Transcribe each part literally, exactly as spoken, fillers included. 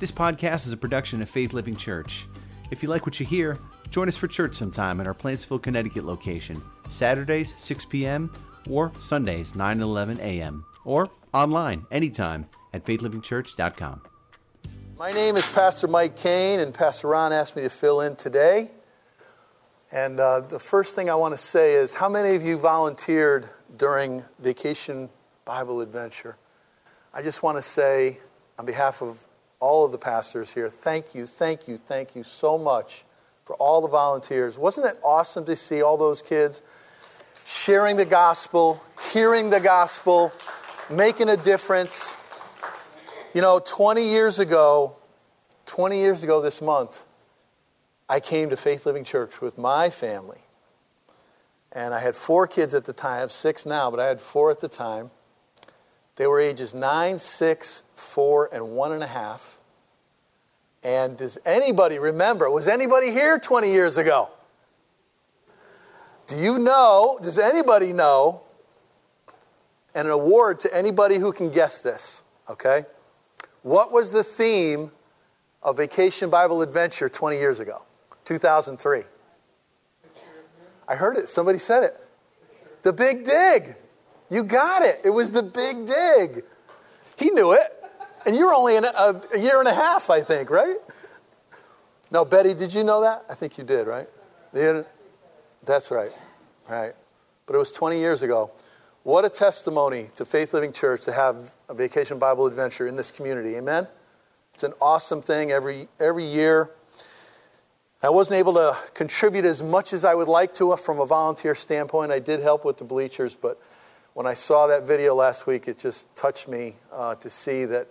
This podcast is a production of Faith Living Church. If you like what you hear, join us for church sometime at our Plantsville, Connecticut location, Saturdays, six p.m., or Sundays, nine and eleven a.m., or online anytime at faith living church dot com. My name is Pastor Mike Kane, and Pastor Ron asked me to fill in today. And uh, the first thing I want to say is, how many of you volunteered during Vacation Bible Adventure? I just want to say, on behalf of all of the pastors here, thank you, thank you, thank you so much for all the volunteers. Wasn't it awesome to see all those kids sharing the gospel, hearing the gospel, making a difference? You know, twenty years ago, twenty years ago this month, I came to Faith Living Church with my family. And I had four kids at the time. I have six now, but I had four at the time. They were ages nine, six, four, and one and a half. And does anybody remember? Was anybody here twenty years ago? Do you know, does anybody know, and an award to anybody who can guess this? Okay? What was the theme of Vacation Bible Adventure twenty years ago, two thousand three? I heard it. Somebody said it. The Big Dig. You got it. It was the Big Dig. He knew it. And you were only in a, a year and a half, I think, right? Now, Betty, did you know that? I think you did, right? The, that's right. Right. But it was twenty years ago. What a testimony to Faith Living Church to have a Vacation Bible Adventure in this community. Amen? It's an awesome thing every every year. I wasn't able to contribute as much as I would like to from a volunteer standpoint. I did help with the bleachers, but when I saw that video last week, it just touched me uh, to see that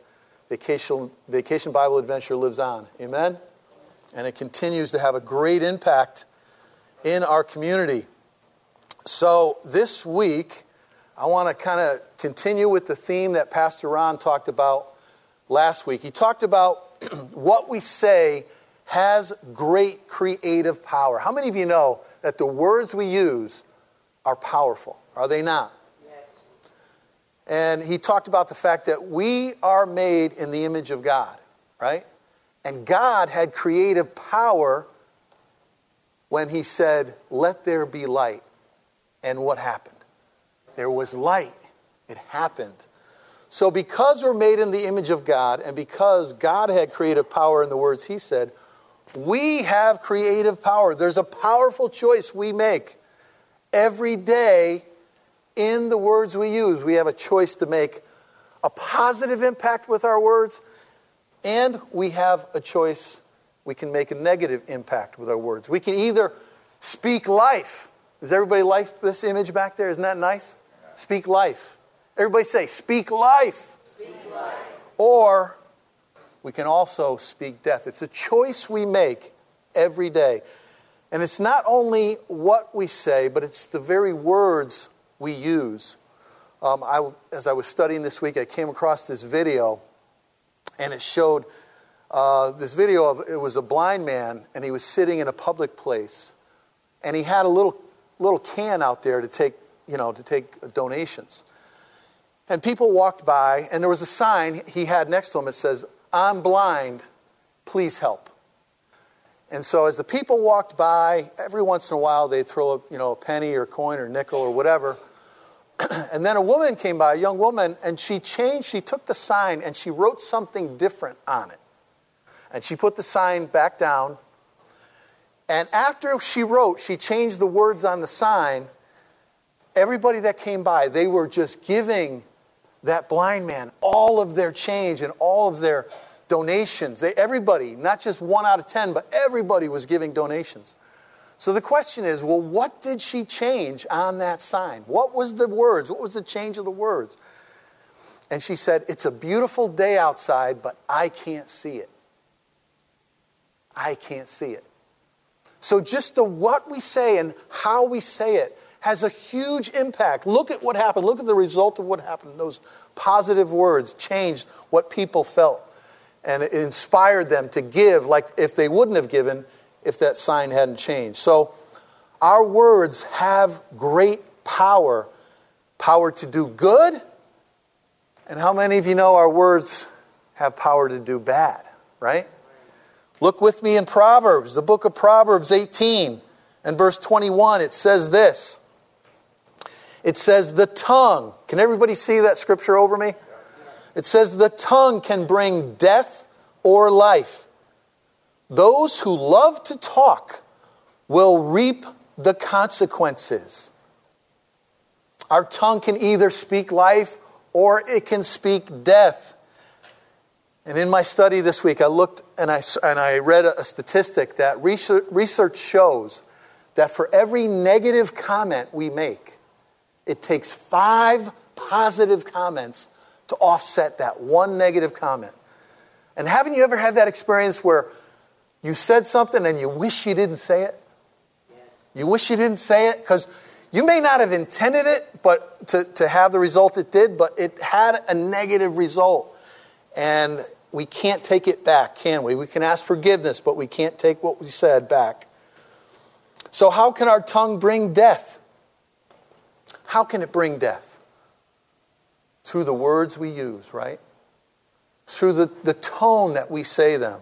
Vacation, Vacation Bible Adventure lives on. Amen? And it continues to have a great impact in our community. So this week, I want to kind of continue with the theme that Pastor Ron talked about last week. He talked about what we say has great creative power. How many of you know that the words we use are powerful? Are they not? Yes. And he talked about the fact that we are made in the image of God, right? And God had creative power when he said, "Let there be light." And what happened? There was light. It happened. So because we're made in the image of God, and because God had creative power in the words he said, we have creative power. There's a powerful choice we make every day in the words we use. We have a choice to make a positive impact with our words, and we have a choice. We can make a negative impact with our words. We can either speak life. Does everybody like this image back there? Isn't that nice? Speak life. Everybody say, speak life. Speak life. Or we can also speak death. It's a choice we make every day. And it's not only what we say, but it's the very words we use. Um, I, as I was studying this week, I came across this video, and it showed uh, this video of, it was a blind man, and he was sitting in a public place, and he had a little little can out there to take, you know, to take donations. And people walked by, and there was a sign he had next to him that says, "I'm blind, please help." And so as the people walked by, every once in a while they'd throw a, you know, a penny or a coin or nickel or whatever. And then a woman came by, a young woman, and she changed, she took the sign and she wrote something different on it. And she put the sign back down. And after she wrote, she changed the words on the sign. Everybody that came by, they were just giving that blind man all of their change and all of their donations. They, everybody, not just one out of ten, but everybody was giving donations. So the question is, well, what did she change on that sign? What was the words? What was the change of the words? And she said, "It's a beautiful day outside, but I can't see it. I can't see it." So just the what we say and how we say it has a huge impact. Look at what happened. Look at the result of what happened. Those positive words changed what people felt. And it inspired them to give like if they wouldn't have given if that sign hadn't changed. So our words have great power. Power to do good. And how many of you know our words have power to do bad? right? Look with me in Proverbs, the book of Proverbs eighteen and verse twenty-one. It says this. It says the tongue. Can everybody see that scripture over me? It says the tongue can bring death or life. Those who love to talk will reap the consequences. Our tongue can either speak life or it can speak death. And in my study this week, I looked and I, and I read a statistic that research shows that for every negative comment we make, it takes five positive comments to offset that one negative comment. And haven't you ever had that experience where you said something and you wish you didn't say it? You wish you didn't say it because you may not have intended it but to, to have the result it did, but it had a negative result. And we can't take it back, can we? We can ask forgiveness, but we can't take what we said back. So how can our tongue bring death? How can it bring death? Through the words we use, right? Through the, the tone that we say them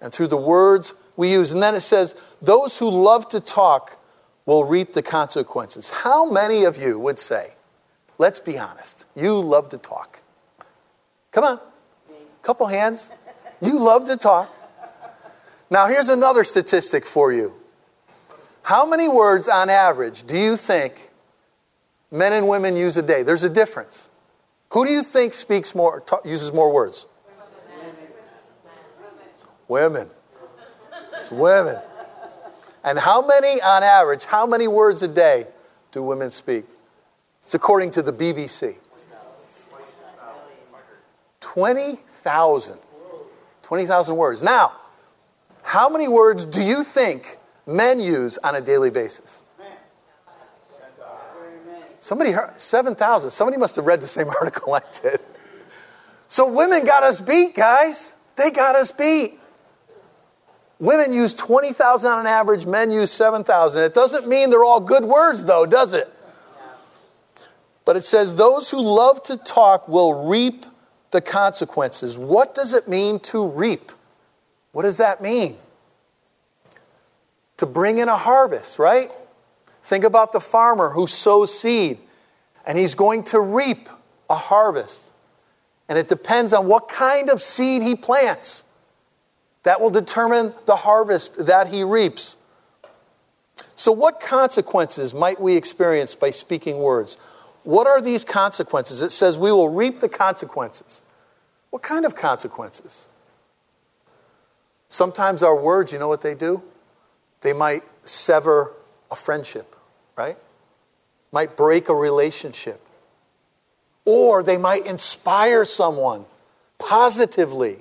and through the words we use. And then it says, those who love to talk will reap the consequences. How many of you would say, let's be honest, you love to talk? Come on. Couple hands. You love to talk. Now, here's another statistic for you. How many words on average do you think men and women use a day? There's a difference. Who do you think speaks more, t- uses more words? Women. It's women. And how many, on average, how many words a day do women speak? It's according to the B B C. twenty thousand. twenty thousand words. Now, how many words do you think men use on a daily basis? Somebody heard, seven thousand. Somebody must have read the same article I did. So women got us beat, guys. They got us beat. Women use twenty thousand on average. Men use seven thousand. It doesn't mean they're all good words, though, does it? But it says, those who love to talk will reap the consequences. What does it mean to reap? What does that mean? To bring in a harvest, right? Think about the farmer who sows seed and he's going to reap a harvest. And it depends on what kind of seed he plants. That will determine the harvest that he reaps. So what consequences might we experience by speaking words? What are these consequences? It says we will reap the consequences. What kind of consequences? Sometimes our words, you know what they do? They might sever a friendship, right? Might break a relationship. Or they might inspire someone positively.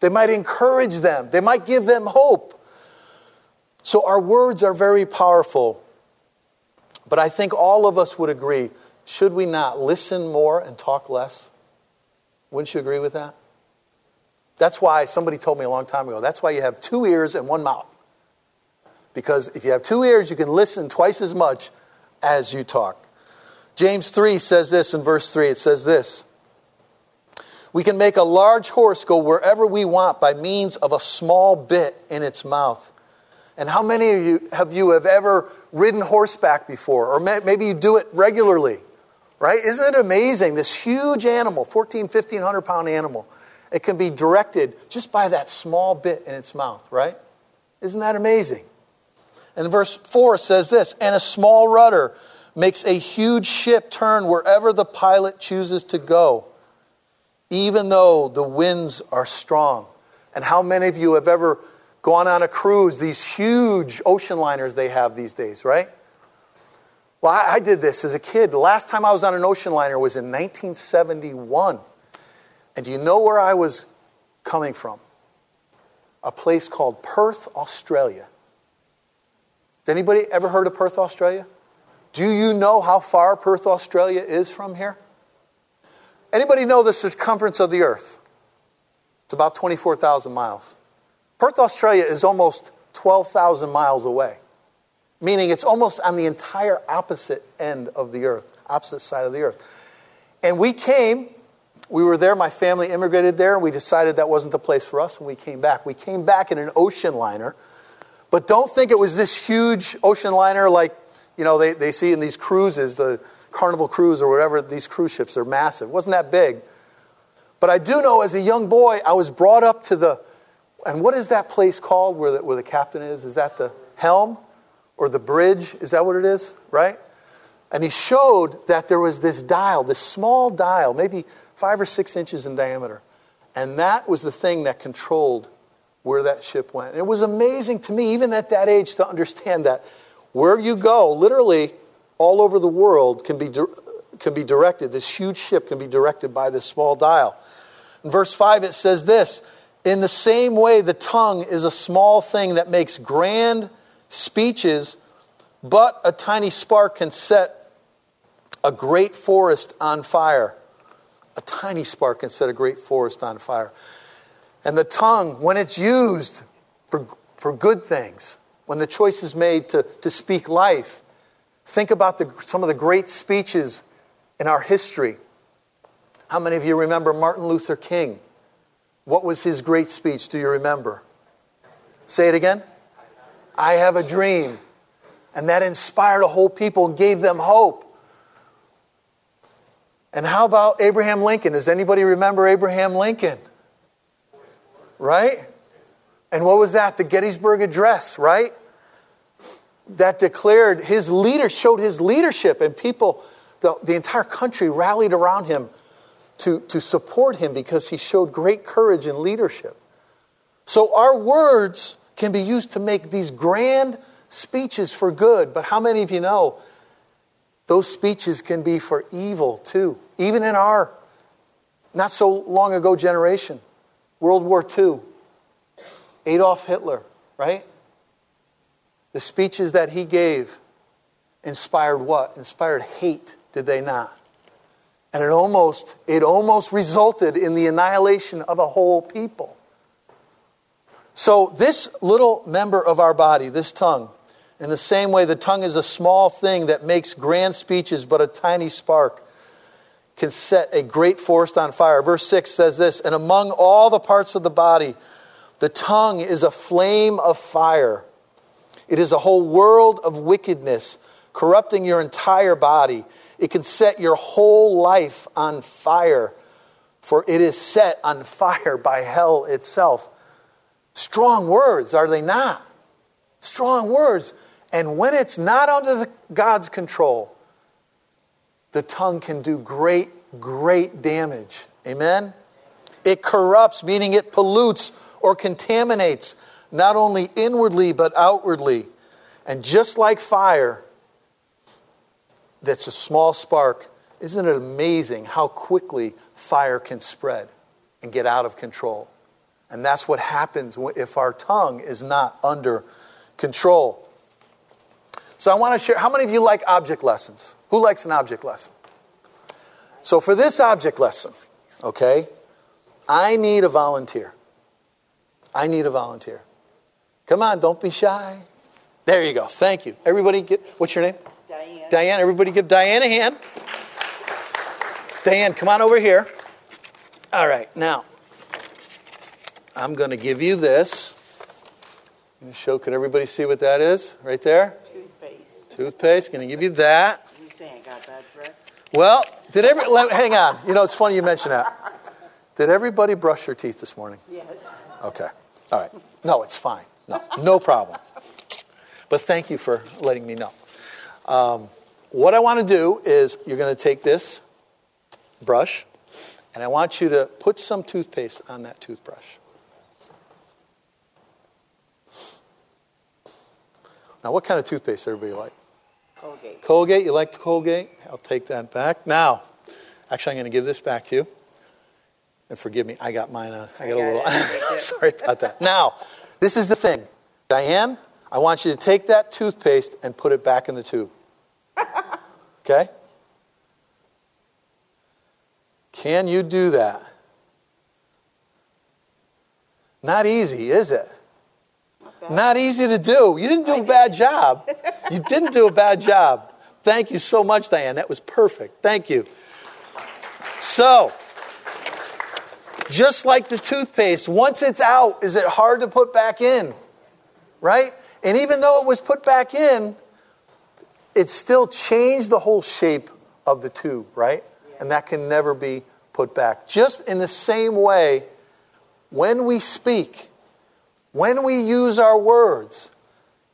They might encourage them. They might give them hope. So our words are very powerful. But I think all of us would agree, should we not listen more and talk less? Wouldn't you agree with that? That's why somebody told me a long time ago, that's why you have two ears and one mouth. Because if you have two ears, you can listen twice as much as you talk. James three says this in verse three. It says this. We can make a large horse go wherever we want by means of a small bit in its mouth. And how many of you have you have ever ridden horseback before? Or maybe you do it regularly, right? Isn't it amazing? This huge animal, fourteen, fifteen hundred pound animal, it can be directed just by that small bit in its mouth, right? Isn't that amazing? And verse four says this, and a small rudder makes a huge ship turn wherever the pilot chooses to go, even though the winds are strong. And how many of you have ever gone on a cruise, these huge ocean liners they have these days, right? Well, I, I did this as a kid. The last time I was on an ocean liner was in nineteen seventy-one. And do you know where I was coming from? A place called Perth, Australia. Has anybody ever heard of Perth, Australia? Do you know how far Perth, Australia is from here? Anybody know the circumference of the earth? It's about twenty-four thousand miles. Perth, Australia is almost twelve thousand miles away, meaning it's almost on the entire opposite end of the earth, opposite side of the earth. And we came, We were there. My family immigrated there, and we decided that wasn't the place for us, and we came back. We came back in an ocean liner, but don't think it was this huge ocean liner like, you know, they, they see in these cruises, the Carnival Cruise or whatever, these cruise ships are massive. It wasn't that big. But I do know as a young boy, I was brought up to the, and what is that place called where the, where the captain is? Is that the helm or the bridge? Is that what it is, right? And he showed that there was this dial, this small dial, maybe five or six inches in diameter. And that was the thing that controlled where that ship went. And it was amazing to me, even at that age, to understand that where you go, literally all over the world, can be can be directed. This huge ship can be directed by this small dial. In verse five, it says this, "In the same way, the tongue is a small thing that makes grand speeches, but a tiny spark can set a great forest on fire." A tiny spark can set a great forest on fire. And the tongue, when it's used for, for good things, when the choice is made to, to speak life, think about the, some of the great speeches in our history. How many of you remember Martin Luther King? What was his great speech? Do you remember? Say it again. "I have a dream." And that inspired a whole people and gave them hope. And how about Abraham Lincoln? Does anybody remember Abraham Lincoln? Right? And what was that? The Gettysburg Address, right? That declared his leader, showed his leadership, and people, the, the entire country rallied around him to, to support him because he showed great courage and leadership. So our words can be used to make these grand speeches for good, but how many of you know those speeches can be for evil too, even in our not so long ago generation. World War Two, Adolf Hitler, right? The speeches that he gave inspired what? Inspired hate, did they not? And it almost, it almost resulted in the annihilation of a whole people. So this little member of our body, this tongue, in the same way, the tongue is a small thing that makes grand speeches, but a tiny spark can set a great forest on fire. Verse six says this, "And among all the parts of the body, the tongue is a flame of fire. It is a whole world of wickedness, corrupting your entire body. It can set your whole life on fire, for it is set on fire by hell itself." Strong words, are they not? Strong words. And when it's not under the, God's control, the tongue can do great, great damage. Amen? It corrupts, meaning it pollutes or contaminates, not only inwardly but outwardly. And just like fire, that's a small spark. Isn't it amazing how quickly fire can spread and get out of control? And that's what happens if our tongue is not under control. So I want to share, how many of you like object lessons? Who likes an object lesson? So for this object lesson, okay, I need a volunteer. I need a volunteer. Come on, don't be shy. There you go. Thank you. Everybody get, what's your name? Diane. Diane, everybody give Diane a hand. Diane, come on over here. All right, now, I'm going to give you this. I'm going to show, could everybody see what that is? Right there? Toothpaste. Toothpaste, going to give you that. You saying I got bad breath? Well, did every, hang on. You know, it's funny you mention that. Did everybody brush their teeth this morning? Yes. Okay. All right. No, it's fine. No, no problem. But thank you for letting me know. Um, what I want to do is you're going to take this brush, and I want you to put some toothpaste on that toothbrush. Now, what kind of toothpaste everybody like? Colgate. Colgate, you like the Colgate? I'll take that back. Now, actually, I'm going to give this back to you. And forgive me, I got mine. Uh, I got I a got little. Sorry about that. Now, this is the thing. Diane, I want you to take that toothpaste and put it back in the tube. Okay? Can you do that? Not easy, is it? Not easy to do. You didn't do a bad job. You didn't do a bad job. Thank you so much, Diane. That was perfect. Thank you. So, Just like the toothpaste, once it's out, is it hard to put back in? Right? And even though it was put back in, it still changed the whole shape of the tube, right? Yeah. And that can never be put back. Just in the same way, when we speak, when we use our words,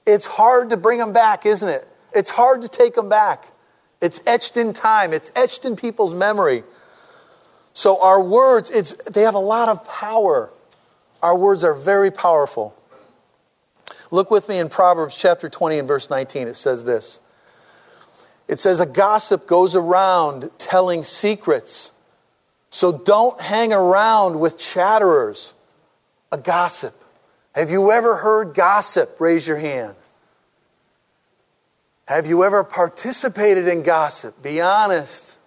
it's hard to bring them back, isn't it? It's hard to take them back. It's etched in time. It's etched in people's memory. So our words, it's they have a lot of power. Our words are very powerful. Look with me in Proverbs chapter twenty and verse nineteen. It says this. It says, a gossip goes around telling secrets. So don't hang around with chatterers. A gossip. Have you ever heard gossip? Raise your hand. Have you ever participated in gossip? Be honest.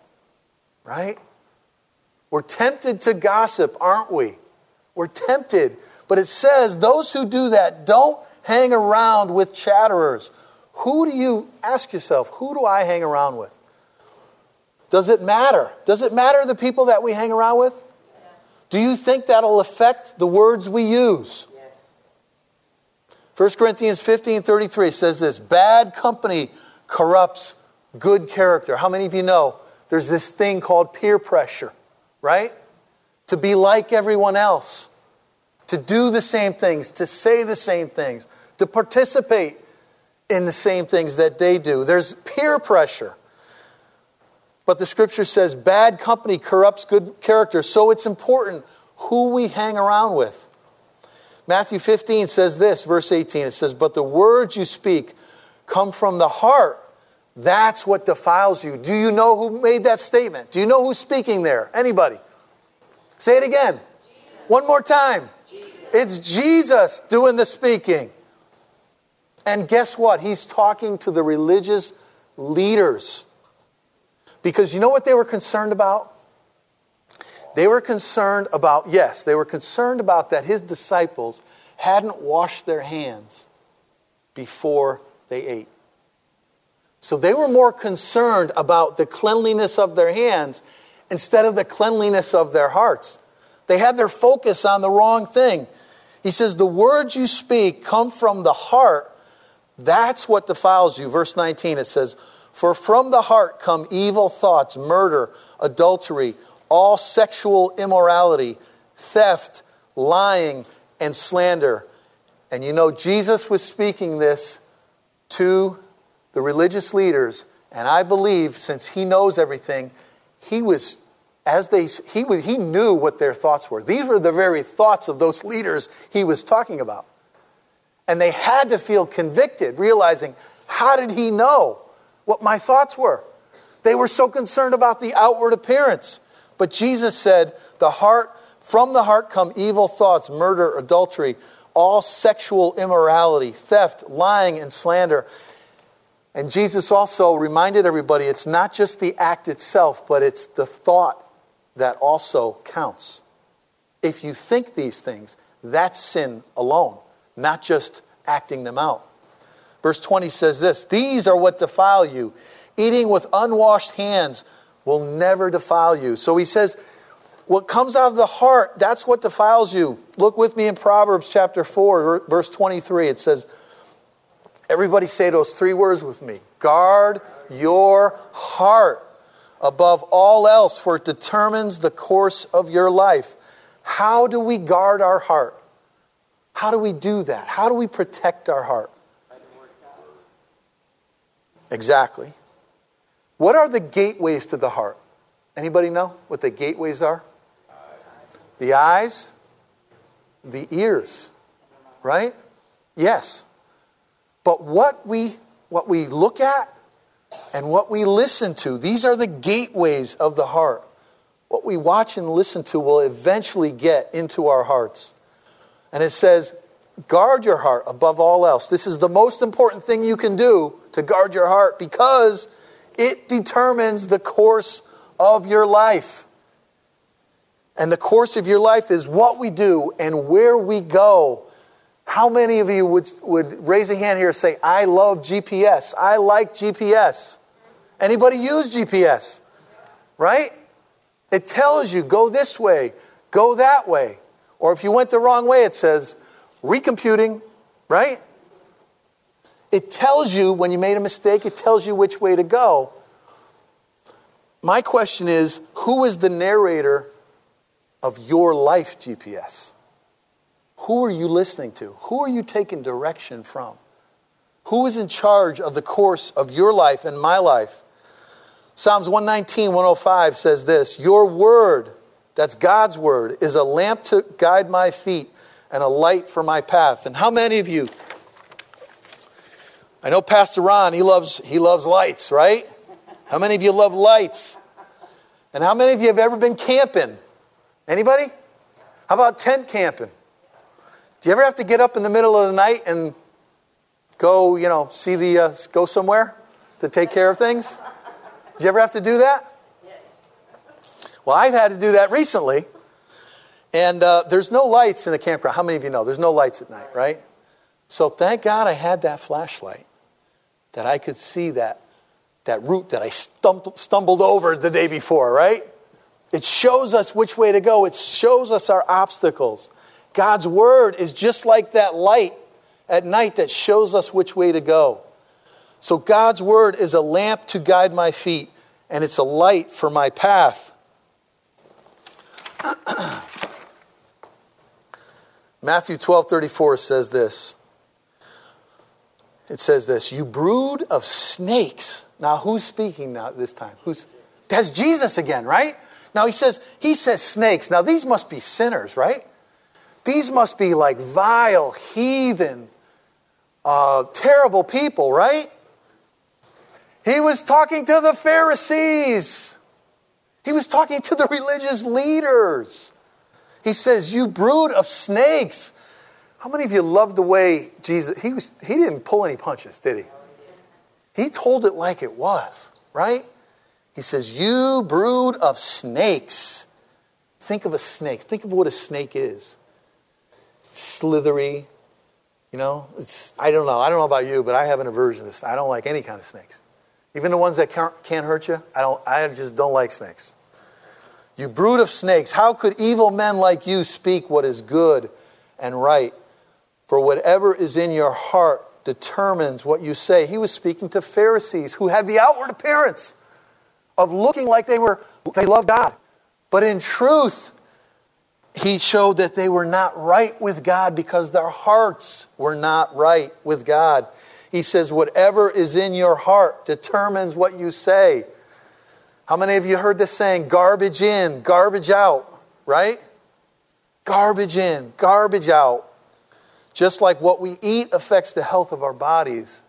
Right? We're tempted to gossip, aren't we? We're tempted. But it says, those who do that, don't hang around with chatterers. Who do you, ask yourself, who do I hang around with? Does it matter? Does it matter the people that we hang around with? Yeah. Do you think that'll affect the words we use? Yeah. First Corinthians fifteen thirty-three says this, bad company corrupts good character. How many of you know there's this thing called peer pressure, right? To be like everyone else, to do the same things, to say the same things, to participate in the same things that they do. There's peer pressure. But the scripture says bad company corrupts good character. So it's important who we hang around with. Matthew fifteen says this, verse eighteen. It says, but the words you speak come from the heart. That's what defiles you. Do you know who made that statement? Do you know who's speaking there? Anybody? Say it again. Jesus. One more time. Jesus. It's Jesus doing the speaking. And guess what? He's talking to the religious leaders. Because you know what they were concerned about? They were concerned about, yes, they were concerned about that his disciples hadn't washed their hands before they ate. So they were more concerned about the cleanliness of their hands instead of the cleanliness of their hearts. They had their focus on the wrong thing. He says, the words you speak come from the heart. That's what defiles you. Verse nineteen, it says, for from the heart come evil thoughts, murder, adultery, all sexual immorality, theft, lying, and slander. And you know, Jesus was speaking this to the religious leaders. And I believe, since he knows everything, he was, as they, he, was, he knew what their thoughts were. These were the very thoughts of those leaders he was talking about. And they had to feel convicted, realizing, how did he know what my thoughts were? They were so concerned about the outward appearance. But Jesus said, the heart, from the heart come evil thoughts, murder, adultery, all sexual immorality, theft, lying, and slander. And Jesus also reminded everybody, it's not just the act itself, but it's the thought that also counts. If you think these things, that's sin alone. Not just acting them out. Verse twenty says this, these are what defile you. Eating with unwashed hands will never defile you. So he says, what comes out of the heart, that's what defiles you. Look with me in Proverbs chapter four, verse twenty-three. It says, everybody say those three words with me. Guard your heart above all else, for it determines the course of your life. How do we guard our heart? How do we do that? How do we protect our heart? Exactly. What are the gateways to the heart? Anybody know what the gateways are? The eyes, the ears, right? Yes. But what we what we look at and what we listen to, these are the gateways of the heart. What we watch and listen to will eventually get into our hearts. And it says, guard your heart above all else. This is the most important thing you can do, to guard your heart, because it determines the course of your life. And the course of your life is what we do and where we go. How many of you would, would raise a hand here and say, I love G P S. I like G P S. Anybody use G P S? Right? It tells you, go this way. go that way. Or if you went the wrong way, it says recomputing, right? It tells you when you made a mistake, it tells you which way to go. My question is, who is the narrator of your life G P S? Who are you listening to? Who are you taking direction from? Who is in charge of the course of your life and my life? Psalms one nineteen, one oh five says this, your word, that's God's word, is a lamp to guide my feet and a light for my path. And how many of you, I know Pastor Ron, he loves, he loves lights, right? How many of you love lights? And how many of you have ever been camping? Anybody? How about tent camping? Do you ever have to get up in the middle of the night and go, you know, see the, uh, go somewhere to take care of things? Did you ever have to do that? Well, I've had to do that recently. And uh, there's no lights in a campground. How many of you know? There's no lights at night, right? So thank God I had that flashlight that I could see that, that route that I stumbled, stumbled over the day before, right? It shows us which way to go. It shows us our obstacles. God's word is just like that light at night that shows us which way to go. So God's word is a lamp to guide my feet, and it's a light for my path. Matthew twelve thirty-four says this. It says this, you brood of snakes. Now, who's speaking now this time? Who's? That's Jesus again, right? Now, he says, he says snakes. Now, these must be sinners, right? These must be like vile, heathen, uh, terrible people, right? He was talking to the Pharisees. He was talking to the religious leaders. He says, you brood of snakes. How many of you love the way Jesus, he was, he didn't pull any punches, did he? He told it like it was, right? He says, you brood of snakes. Think of a snake. Think of what a snake is. It's slithery, you know, it's, I don't know. I don't know about you, but I have an aversion to, I don't like any kind of snakes. Even the ones that can't, can't hurt you. I don't, I just don't like snakes. You brood of snakes. How could evil men like you speak what is good and right? For whatever is in your heart determines what you say. He was speaking to Pharisees who had the outward appearance of looking like they were, they loved God. But in truth, he showed that they were not right with God because their hearts were not right with God. He says, whatever is in your heart determines what you say. How many of you heard this saying, garbage in, garbage out, right? Garbage in, garbage out. Just like what we eat affects the health of our bodies,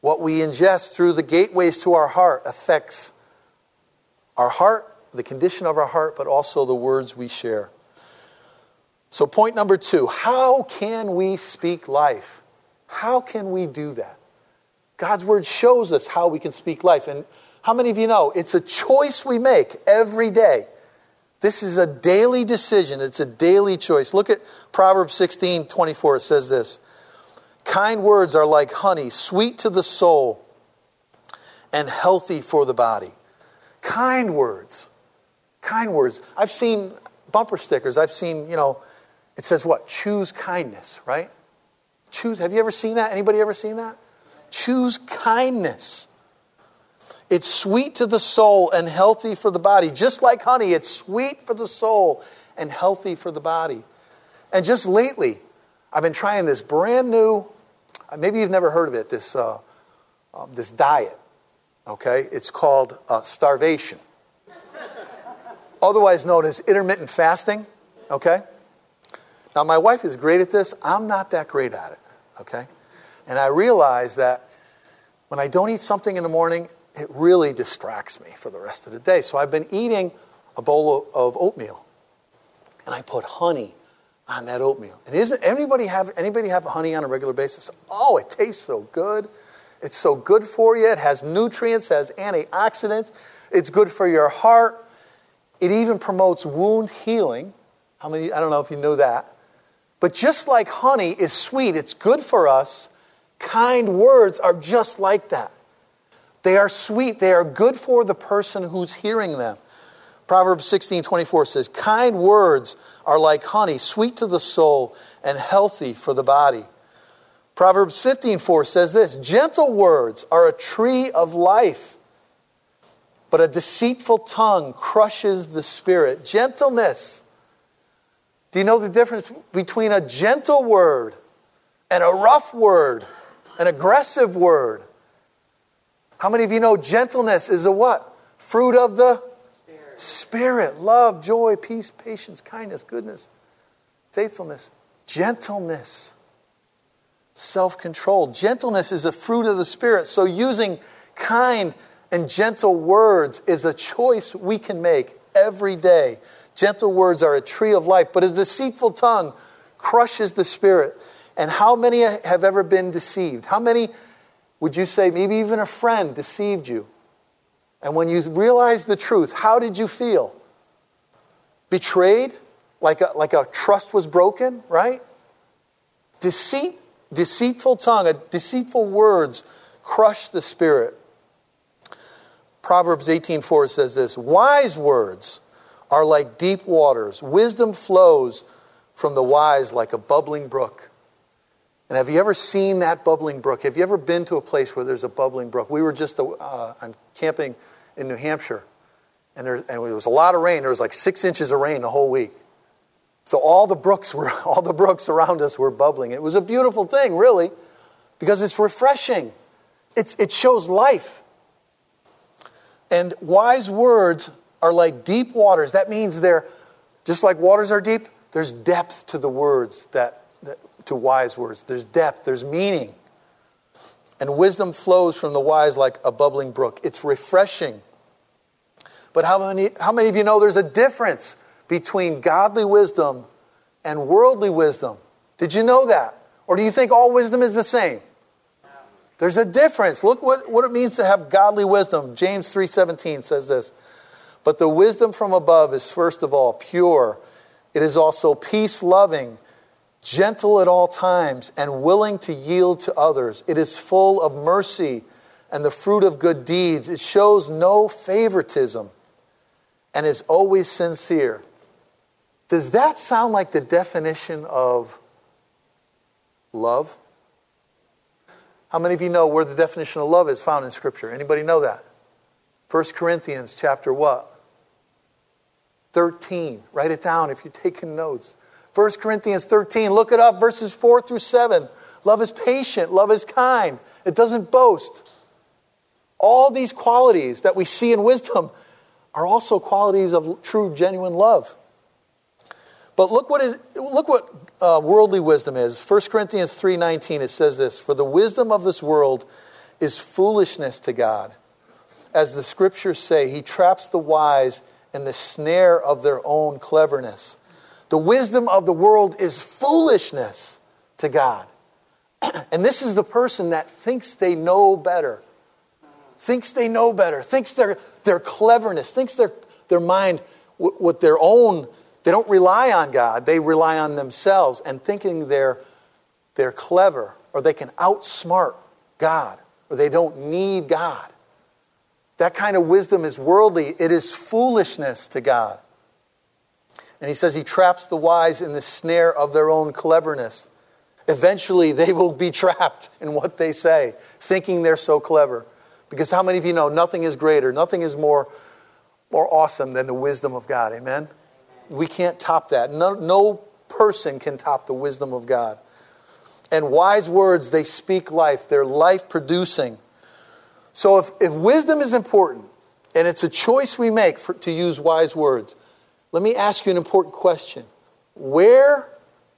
what we ingest through the gateways to our heart affects our heart, the condition of our heart, but also the words we share. So point number two, how can we speak life? How can we do that? God's word shows us how we can speak life. And how many of you know, it's a choice we make every day. This is a daily decision. It's a daily choice. Look at Proverbs sixteen twenty-four. It says this, kind words are like honey, sweet to the soul and healthy for the body. Kind words, kind words. I've seen bumper stickers. I've seen, you know, it says what? Choose kindness, right? Choose. Have you ever seen that? Anybody ever seen that? Choose kindness. It's sweet to the soul and healthy for the body. Just like honey, it's sweet for the soul and healthy for the body. And just lately, I've been trying this brand new, maybe you've never heard of it, this, uh, uh, this diet. Okay, it's called uh, starvation, otherwise known as intermittent fasting. Okay, now my wife is great at this. I'm not that great at it. Okay, and I realize that when I don't eat something in the morning, it really distracts me for the rest of the day. So I've been eating a bowl of oatmeal, and I put honey on that oatmeal. And isn't anybody have anybody have honey on a regular basis? Oh, it tastes so good. It's so good for you. It has nutrients, has antioxidants. It's good for your heart. It even promotes wound healing. How many? I don't know if you know that. But just like honey is sweet, it's good for us. Kind words are just like that. They are sweet. They are good for the person who's hearing them. Proverbs sixteen twenty-four says, kind words are like honey, sweet to the soul and healthy for the body. Proverbs fifteen four says this, gentle words are a tree of life, but a deceitful tongue crushes the spirit. Gentleness. Do you know the difference between a gentle word and a rough word, an aggressive word? How many of you know gentleness is a what? Fruit of the Spirit. Spirit. Love, joy, peace, patience, kindness, goodness, faithfulness, gentleness, self-control. Gentleness is a fruit of the Spirit. So using kind and gentle words is a choice we can make every day. Gentle words are a tree of life, but a deceitful tongue crushes the spirit. And how many have ever been deceived? How many, would you say, maybe even a friend deceived you? And when you realized the truth, how did you feel? Betrayed? Like a, like a trust was broken, right? Deceit, deceitful tongue, a deceitful words crush the spirit. Proverbs eighteen four says this, wise words are like deep waters. Wisdom flows from the wise like a bubbling brook. And have you ever seen that bubbling brook? Have you ever been to a place where there's a bubbling brook? We were just uh, on camping in New Hampshire, and there, and there was a lot of rain. There was like six inches of rain the whole week. So all the brooks were all the brooks around us were bubbling. It was a beautiful thing, really, because it's refreshing. It's it shows life. And wise words are like deep waters. That means they're, just like waters are deep, there's depth to the words, that, that to wise words. There's depth, there's meaning. And wisdom flows from the wise like a bubbling brook. It's refreshing. But how many, how many of you know there's a difference between godly wisdom and worldly wisdom? Did you know that? Or do you think all wisdom is the same? There's a difference. Look what, what it means to have godly wisdom. James three seventeen says this, but the wisdom from above is first of all pure. It is also peace-loving, gentle at all times, and willing to yield to others. It is full of mercy and the fruit of good deeds. It shows no favoritism and is always sincere. Does that sound like the definition of love? How many of you know where the definition of love is found in Scripture? Anybody know that? First Corinthians chapter what? thirteen. Write it down if you're taking notes. First Corinthians thirteen. Look it up. Verses four through seven. Love is patient. Love is kind. It doesn't boast. All these qualities that we see in wisdom are also qualities of true, genuine love. But look what, is, look what uh, worldly wisdom is. First Corinthians three nineteen. It says this, for the wisdom of this world is foolishness to God. As the scriptures say, he traps the wise in the snare of their own cleverness. The wisdom of the world is foolishness to God. And this is the person that thinks they know better. Thinks they know better. Thinks their, their cleverness. Thinks their, their mind w- with their own. They don't rely on God. They rely on themselves. And thinking they're, they're clever. Or they can outsmart God. Or they don't need God. That kind of wisdom is worldly. It is foolishness to God. And he says he traps the wise in the snare of their own cleverness. Eventually, they will be trapped in what they say, thinking they're so clever. Because how many of you know nothing is greater, nothing is more, more awesome than the wisdom of God? Amen? We can't top that. No, no person can top the wisdom of God. And wise words, they speak life. They're life-producing. So if, if wisdom is important, and it's a choice we make for, to use wise words, let me ask you an important question. Where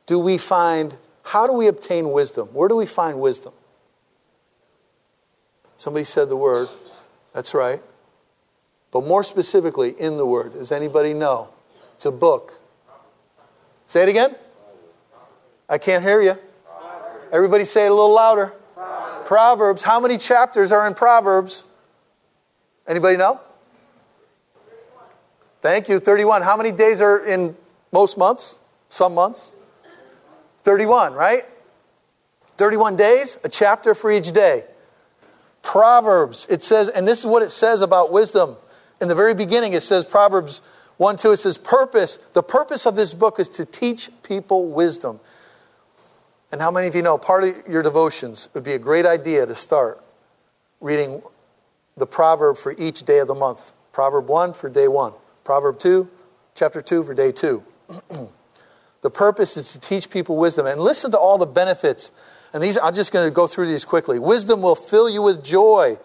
do we find, how do we obtain wisdom? Where do we find wisdom? Somebody said the word. That's right. But more specifically, in the word. Does anybody know? It's a book. Say it again. I can't hear you. Everybody say it a little louder. Proverbs. How many chapters are in Proverbs? Anybody know? Thank you. thirty-one. How many days are in most months? Some months? thirty-one, right? thirty-one days, a chapter for each day. Proverbs. It says, and this is what it says about wisdom. in the very beginning, it says, Proverbs one two, it says, purpose, the purpose of this book is to teach people wisdom. And how many of you know, part of your devotions, it would be a great idea to start reading the proverb for each day of the month. Proverb one for day one. Proverb two, chapter two for day two. The purpose is to teach people wisdom. And listen to all the benefits. And these, I'm just going to go through these quickly. Wisdom will fill you with joy.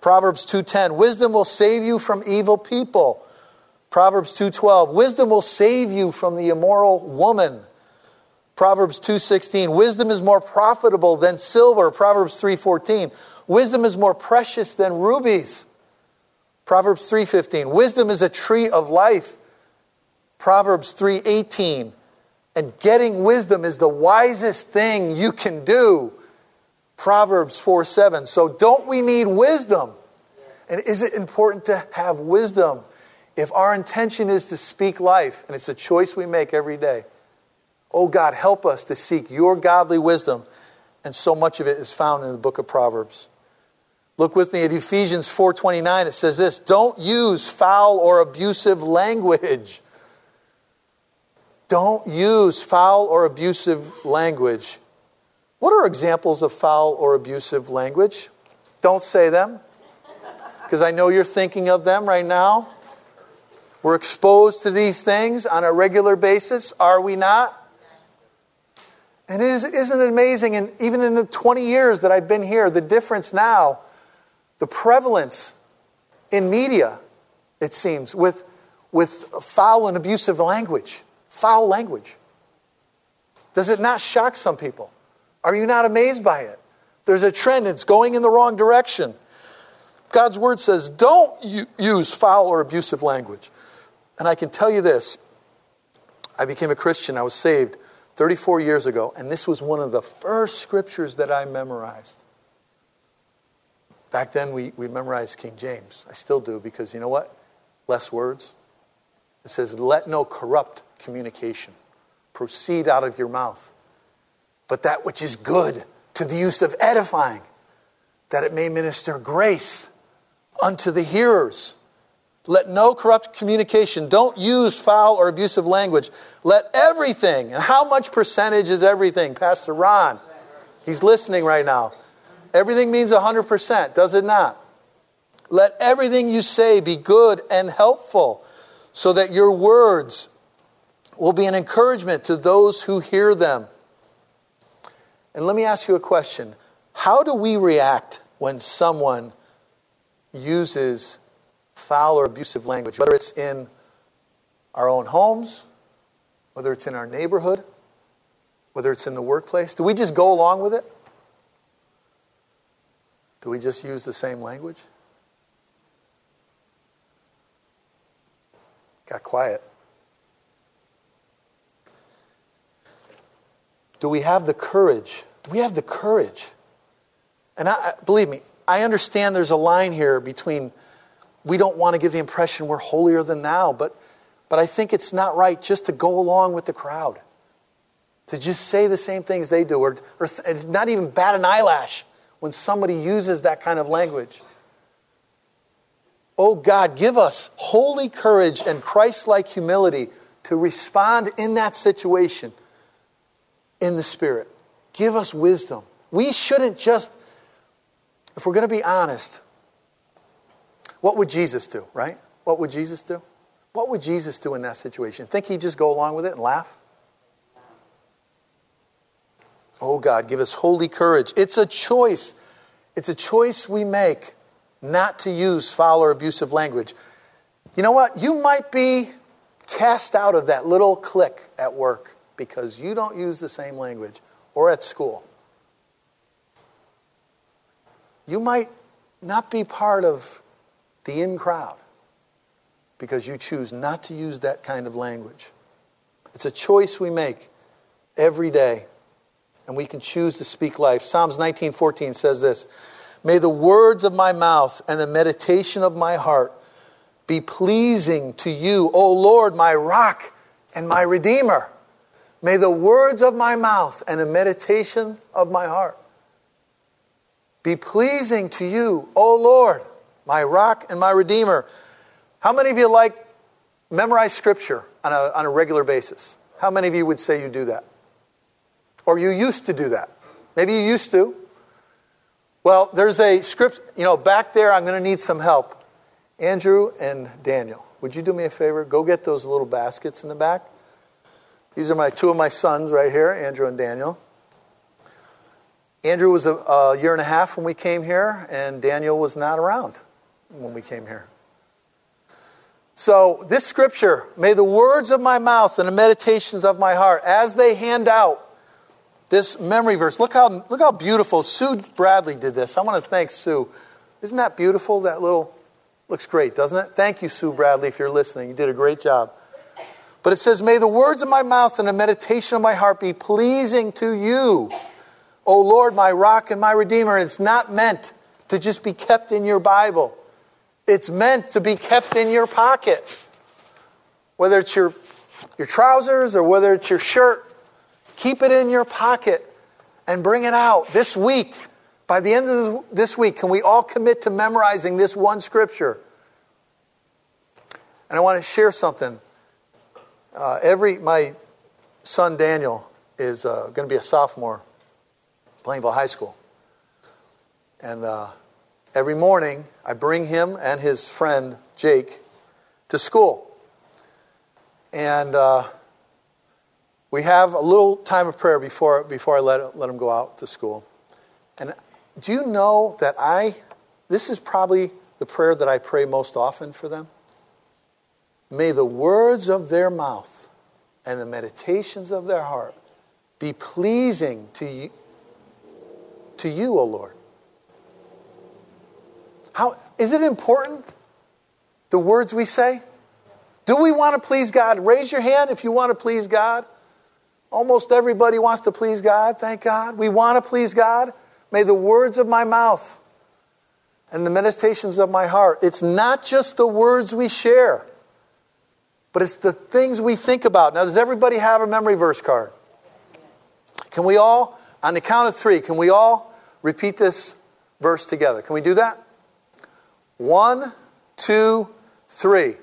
Proverbs two ten. Wisdom will save you from evil people. Proverbs two twelve. Wisdom will save you from the immoral woman. Proverbs two sixteen. Wisdom is more profitable than silver. Proverbs three fourteen. Wisdom is more precious than rubies. Proverbs three fifteen. Wisdom is a tree of life. Proverbs three eighteen. And getting wisdom is the wisest thing you can do. Proverbs four seven. So don't we need wisdom? And is it important to have wisdom? If our intention is to speak life, and it's a choice we make every day, oh God, help us to seek your godly wisdom. And so much of it is found in the book of Proverbs. Look with me at Ephesians four twenty-nine. It says this, don't use foul or abusive language. Don't use foul or abusive language. What are examples of foul or abusive language? Don't say them, because I know you're thinking of them right now. We're exposed to these things on a regular basis, are we not? And it is, isn't it amazing, and even in the twenty years that I've been here, the difference now, the prevalence in media, it seems, with, with foul and abusive language. Foul language. Does it not shock some people? Are you not amazed by it? There's a trend. It's going in the wrong direction. God's word says, don't use foul or abusive language. And I can tell you this. I became a Christian. I was saved thirty-four years ago. And this was one of the first scriptures that I memorized. Back then, we, we memorized King James. I still do, because you know what? Less words. It says, let no corrupt communication proceed out of your mouth, but that which is good to the use of edifying, that it may minister grace unto the hearers. Let no corrupt communication. Don't use foul or abusive language. Let everything, and how much percentage is everything? Pastor Ron, he's listening right now. Everything means one hundred percent, does it not? Let everything you say be good and helpful, so that your words will be an encouragement to those who hear them. And let me ask you a question. How do we react when someone uses foul or abusive language, whether it's in our own homes, whether it's in our neighborhood, whether it's in the workplace? Do we just go along with it? Do we just use the same language? Got quiet. Do we have the courage? Do we have the courage? And I, believe me, I understand there's a line here between we don't want to give the impression we're holier than thou, but, but I think it's not right just to go along with the crowd, to just say the same things they do, or, or not even bat an eyelash when somebody uses that kind of language. Oh God, give us holy courage and Christ-like humility to respond in that situation in the Spirit. Give us wisdom. We shouldn't just, if we're going to be honest, what would Jesus do, right? What would Jesus do? What would Jesus do in that situation? Think he'd just go along with it and laugh? Oh God, give us holy courage. It's a choice. It's a choice we make not to use foul or abusive language. You know what? You might be cast out of that little clique at work because you don't use the same language, or at school. You might not be part of the in crowd because you choose not to use that kind of language. It's a choice we make every day, and we can choose to speak life. Psalms nineteen fourteen says this, may the words of my mouth and the meditation of my heart be pleasing to you, O Lord, my rock and my redeemer. May the words of my mouth and the meditation of my heart be pleasing to you, O Lord, my rock and my redeemer. How many of you like memorize scripture on a, on a regular basis? How many of you would say you do that? Or you used to do that? Maybe you used to. Well, there's a script, you know, back there, I'm going to need some help. Andrew and Daniel, would you do me a favor? Go get those little baskets in the back. These are my two of my sons right here, Andrew and Daniel. Andrew was a, a year and a half when we came here, and Daniel was not around when we came here. So this scripture, may the words of my mouth and the meditations of my heart, as they hand out this memory verse. Look how look how beautiful Sue Bradley did this. I want to thank Sue. Isn't that beautiful? That little, looks great, doesn't it? Thank you, Sue Bradley, if you're listening. You did a great job. But it says, may the words of my mouth and the meditation of my heart be pleasing to you, O Lord, my rock and my redeemer. And it's not meant to just be kept in your Bible. It's meant to be kept in your pocket. Whether it's your, your trousers or whether it's your shirt, keep it in your pocket and bring it out this week. By the end of this week, can we all commit to memorizing this one scripture? And I want to share something. Uh, every my son Daniel is uh, going to be a sophomore, Plainville High School, and uh, every morning I bring him and his friend Jake to school, and. Uh, We have a little time of prayer before before I let let him go out to school. And do you know that I, this is probably the prayer that I pray most often for them? May the words of their mouth and the meditations of their heart be pleasing to you, to you, O Lord. How is it important, the words we say? Do we want to please God? Raise your hand if you want to please God. Almost everybody wants to please God, thank God. We want to please God. May the words of my mouth and the meditations of my heart, it's not just the words we share, but it's the things we think about. Now, does everybody have a memory verse card? Can we all, on the count of three, can we all repeat this verse together? Can we do that? One, two, three.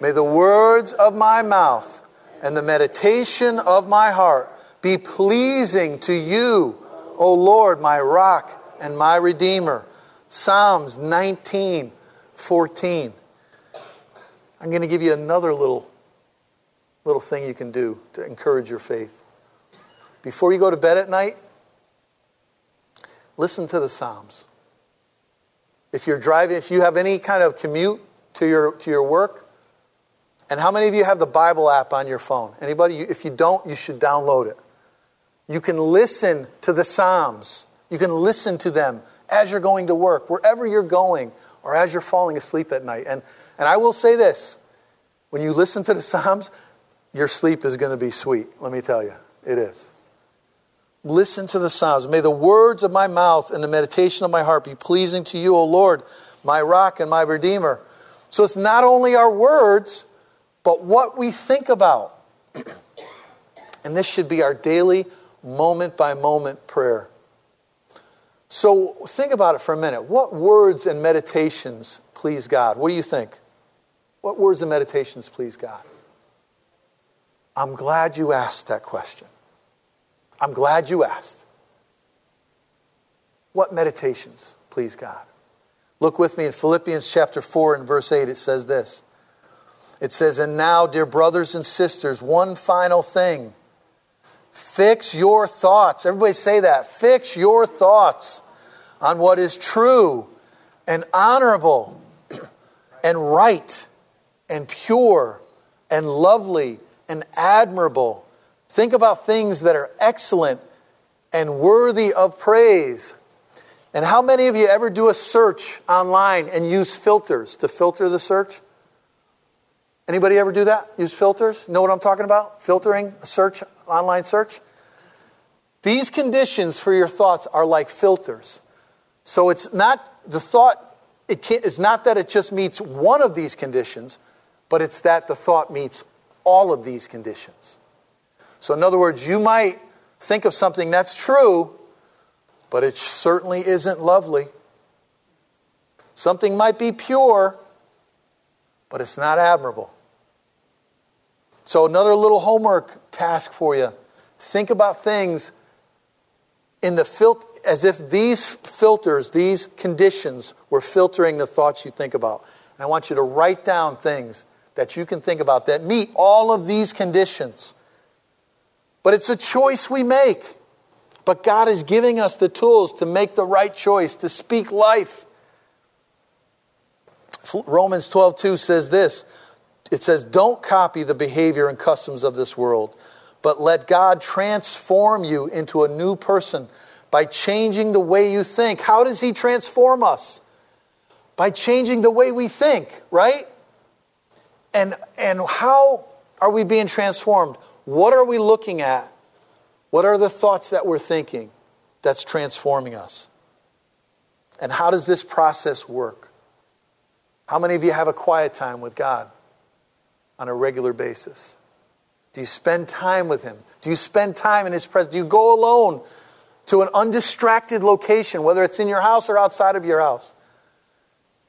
May the words of my mouth and the meditation of my heart be pleasing to you, O Lord, my rock and my redeemer. Psalms nineteen fourteen. I'm going to give you another little, little thing you can do to encourage your faith. Before you go to bed at night, listen to the Psalms. If you're driving, if you have any kind of commute to your to your work. And how many of you have the Bible app on your phone? Anybody? If you don't, you should download it. You can listen to the Psalms. You can listen to them as you're going to work, wherever you're going, or as you're falling asleep at night. And, and I will say this. When you listen to the Psalms, your sleep is going to be sweet. Let me tell you, it is. Listen to the Psalms. May the words of my mouth and the meditation of my heart be pleasing to you, O Lord, my rock and my redeemer. So it's not only our words, but what we think about. And this should be our daily, moment-by-moment prayer. So think about it for a minute. What words and meditations please God? What do you think? What words and meditations please God? I'm glad you asked that question. I'm glad you asked. What meditations please God? Look with me in Philippians chapter four and verse eight. It says this. It says, and now, dear brothers and sisters, one final thing. Fix your thoughts. Everybody say that. Fix your thoughts on what is true and honorable and right and pure and lovely and admirable. Think about things that are excellent and worthy of praise. And how many of you ever do a search online and use filters to filter the search? Anybody ever do that? Use filters? Know what I'm talking about? Filtering, a search, online search. These conditions for your thoughts are like filters. So it's not the thought, it can't, it's not that it just meets one of these conditions, but it's that the thought meets all of these conditions. So in other words, you might think of something that's true, but it certainly isn't lovely. Something might be pure, but it's not admirable. So another little homework task for you. Think about things in the filter, as if these filters, these conditions were filtering the thoughts you think about. And I want you to write down things that you can think about that meet all of these conditions. But it's a choice we make. But God is giving us the tools to make the right choice, to speak life. Romans twelve two says this. It says, don't copy the behavior and customs of this world, but let God transform you into a new person by changing the way you think. How does he transform us? By changing the way we think, right? And, and how are we being transformed? What are we looking at? What are the thoughts that we're thinking that's transforming us? And how does this process work? How many of you have a quiet time with God on a regular basis? Do you spend time with him? Do you spend time in his presence? Do you go alone to an undistracted location, whether it's in your house or outside of your house?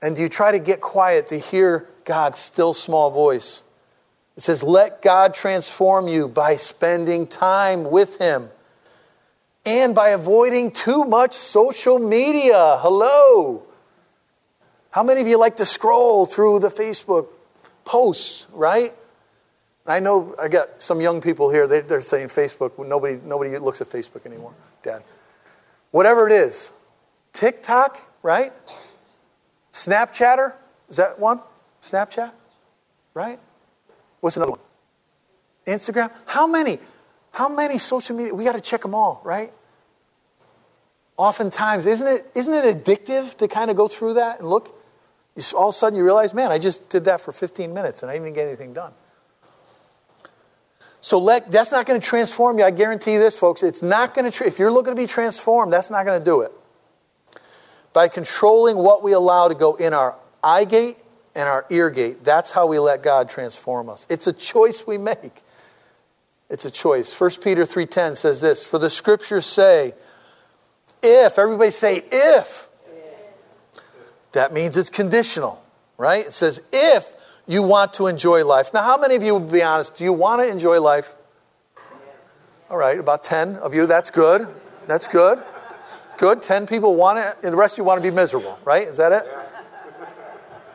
And do you try to get quiet to hear God's still small voice? It says, let God transform you by spending time with him and by avoiding too much social media. Hello. How many of you like to scroll through the Facebook posts, right? I know I got some young people here. They, they're saying Facebook. Nobody, nobody looks at Facebook anymore, Dad. Whatever it is. TikTok, right? Snapchatter. Is that one? Snapchat, right? What's another one? Instagram. How many? How many social media? We got to check them all, right? Oftentimes, isn't it, isn't it addictive to kind of go through that and look? All of a sudden you realize, man, I just did that for fifteen minutes and I didn't get anything done. So let, that's not going to transform you. I guarantee you this, folks. It's not going to, tra- if you're looking to be transformed, that's not going to do it. By controlling what we allow to go in our eye gate and our ear gate, that's how we let God transform us. It's a choice we make. It's a choice. First Peter three ten says this, for the scriptures say, if, everybody say, if. That means it's conditional, right? It says, if you want to enjoy life. Now, how many of you, to be honest, do you want to enjoy life? All right, about ten of you. That's good. That's good. Good. ten people want it, and the rest of you want to be miserable, right? Is that it?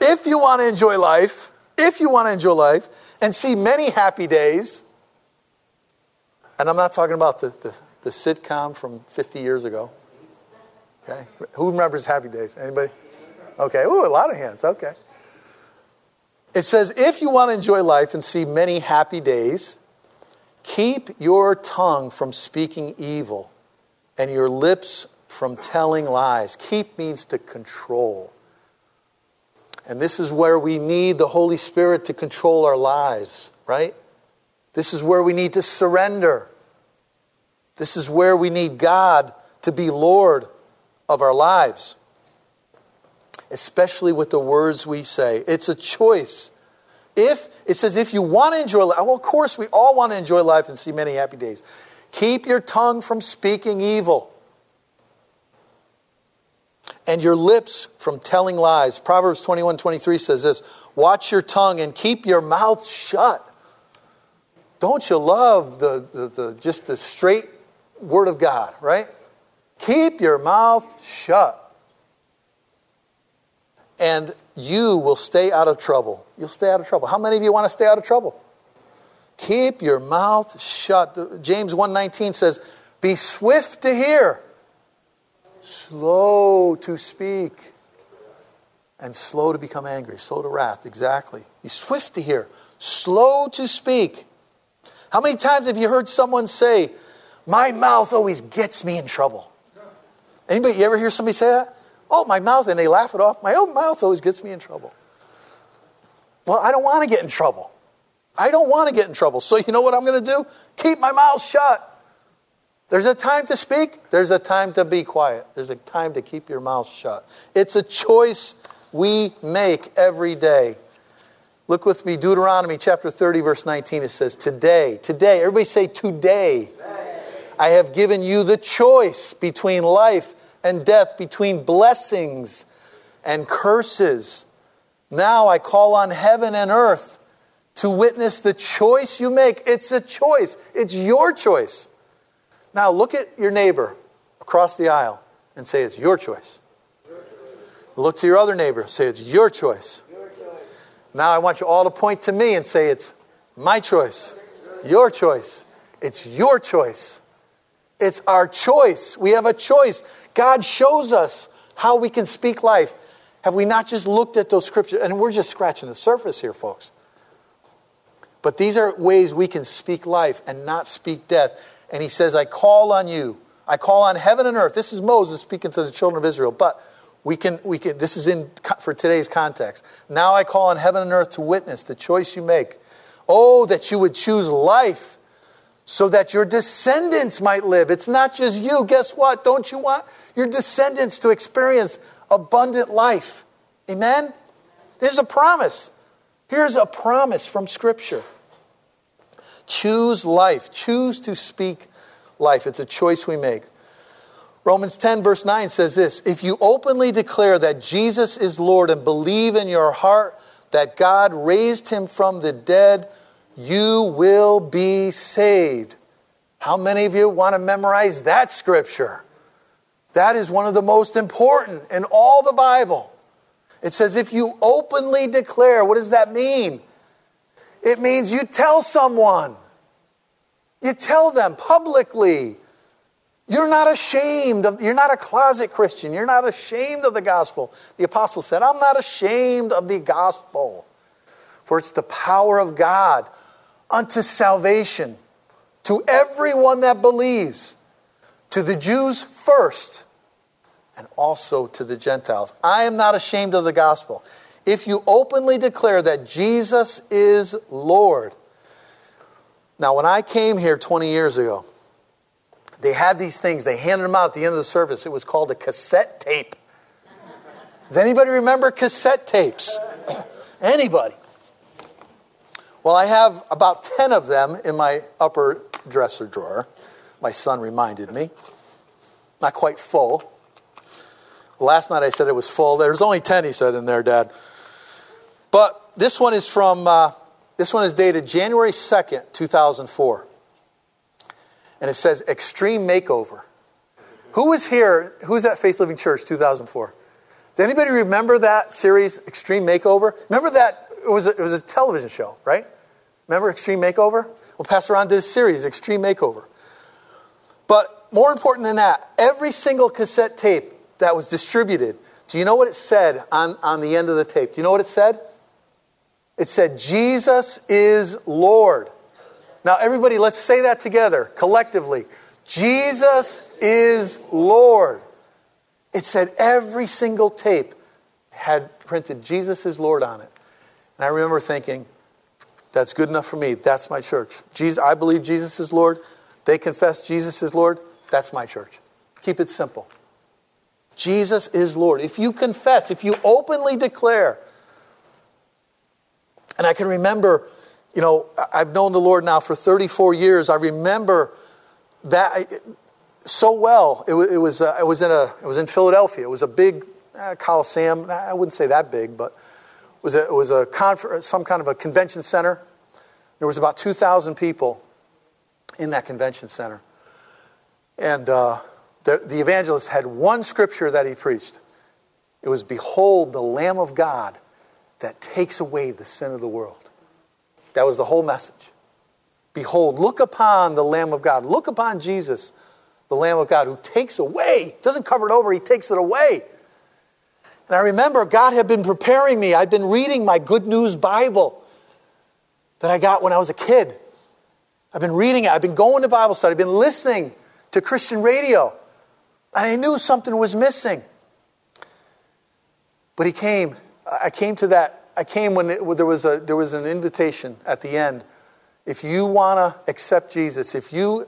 If you want to enjoy life, if you want to enjoy life and see many happy days, and I'm not talking about the, the, the sitcom from fifty years ago. Okay. Who remembers Happy Days? Anybody? Okay. Ooh, a lot of hands. Okay. It says, if you want to enjoy life and see many happy days, keep your tongue from speaking evil and your lips from telling lies. Keep means to control. And this is where we need the Holy Spirit to control our lives, right? This is where we need to surrender. This is where we need God to be Lord of our lives, especially with the words we say. It's a choice. If, it says, if you want to enjoy life, well, of course, we all want to enjoy life and see many happy days. Keep your tongue from speaking evil and your lips from telling lies. Proverbs twenty-one twenty-three says this, watch your tongue and keep your mouth shut. Don't you love the, the, the just the straight word of God, right? Keep your mouth shut. And you will stay out of trouble. You'll stay out of trouble. How many of you want to stay out of trouble? Keep your mouth shut. James one nineteen says, be swift to hear, slow to speak, and slow to become angry, slow to wrath. Exactly. Be swift to hear, slow to speak. How many times have you heard someone say, my mouth always gets me in trouble? Anybody, you ever hear somebody say that? Oh, my mouth, and they laugh it off. My own mouth always gets me in trouble. Well, I don't want to get in trouble. I don't want to get in trouble. So you know what I'm going to do? Keep my mouth shut. There's a time to speak. There's a time to be quiet. There's a time to keep your mouth shut. It's a choice we make every day. Look with me, Deuteronomy chapter thirty, verse nineteen. It says, today, today, everybody say today, today. I have given you the choice between life and death, between blessings and curses. Now I call on heaven and earth to witness the choice you make. It's a choice. It's your choice. Now look at your neighbor across the aisle and say, it's your choice. Your choice. Look to your other neighbor and say, it's your choice. Your choice. Now I want you all to point to me and say, it's my choice. Your choice. It's your choice. It's our choice. We have a choice. God shows us how we can speak life. Have we not just looked at those scriptures? And we're just scratching the surface here, folks. But these are ways we can speak life and not speak death. And he says, I call on you. I call on heaven and earth. This is Moses speaking to the children of Israel. But we can, we can. This is in for today's context. Now I call on heaven and earth to witness the choice you make. Oh, that you would choose life so that your descendants might live. It's not just you. Guess what? Don't you want your descendants to experience abundant life? Amen? There's a promise. Here's a promise from Scripture. Choose life. Choose to speak life. It's a choice we make. Romans ten verse nine says this, if you openly declare that Jesus is Lord and believe in your heart that God raised him from the dead, you will be saved. How many of you want to memorize that Scripture? That is one of the most important in all the Bible. It says if you openly declare, what does that mean? It means you tell someone. You tell them publicly. You're not ashamed of, you're not a closet Christian. You're not ashamed of the gospel. The apostle said, I'm not ashamed of the gospel, for it's the power of God unto salvation to everyone that believes, to the Jews first, and also to the Gentiles. I am not ashamed of the gospel. If you openly declare that Jesus is Lord. Now, when I came here twenty years ago, they had these things. They handed them out at the end of the service. It was called a cassette tape. Does anybody remember cassette tapes? Anybody? Well, I have about ten of them in my upper dresser drawer. My son reminded me. Not quite full. Last night I said it was full. There's only ten, he said, in there, Dad. But this one is from, uh, this one is dated January second, two thousand four. And it says, Extreme Makeover. Who was here? Who was at Faith Living Church two thousand four? Does anybody remember that series, Extreme Makeover? Remember that? It was a, it was a television show, right? Remember Extreme Makeover? Well, Pastor Ron did a series, Extreme Makeover. But more important than that, every single cassette tape that was distributed, do you know what it said on, on the end of the tape? Do you know what it said? It said, Jesus is Lord. Now, everybody, let's say that together, collectively. Jesus is Lord. It said every single tape had printed Jesus is Lord on it. And I remember thinking, that's good enough for me. That's my church. Jesus, I believe Jesus is Lord. They confess Jesus is Lord. That's my church. Keep it simple. Jesus is Lord. If you confess, if you openly declare. And I can remember, you know, I've known the Lord now for thirty-four years. I remember that so well. It was, it was, uh, it was in a, it was in Philadelphia. It was a big uh, Coliseum. I wouldn't say that big, but it was a, it was a conference, some kind of a convention center. There was about two thousand people in that convention center. And, uh, The, the evangelist had one scripture that he preached. It was, Behold, the Lamb of God that takes away the sin of the world. That was the whole message. Behold, look upon the Lamb of God. Look upon Jesus, the Lamb of God, who takes away. Doesn't cover it over. He takes it away. And I remember God had been preparing me. I'd been reading my Good News Bible that I got when I was a kid. I've been reading it. I've been going to Bible study. I've been listening to Christian radio. And I knew something was missing. But he came. I came to that. I came when, it, when there was a there was an invitation at the end. If you want to accept Jesus, if you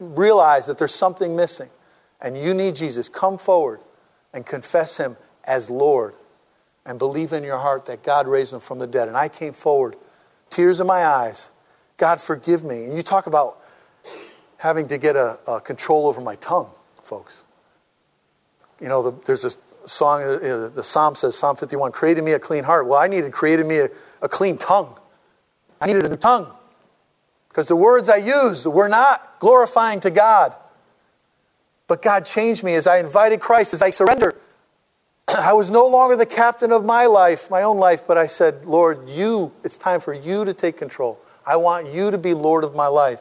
realize that there's something missing and you need Jesus, come forward and confess him as Lord and believe in your heart that God raised him from the dead. And I came forward, tears in my eyes. God, forgive me. And you talk about having to get a, a control over my tongue. Folks, you know, the, there's this song, uh, the psalm says, Psalm fifty-one, create in me a clean heart. Well, I needed created me a, a clean tongue. I needed a new tongue. Because the words I used were not glorifying to God. But God changed me as I invited Christ, as I surrendered. I was no longer the captain of my life, my own life, but I said, Lord, you, it's time for you to take control. I want you to be Lord of my life.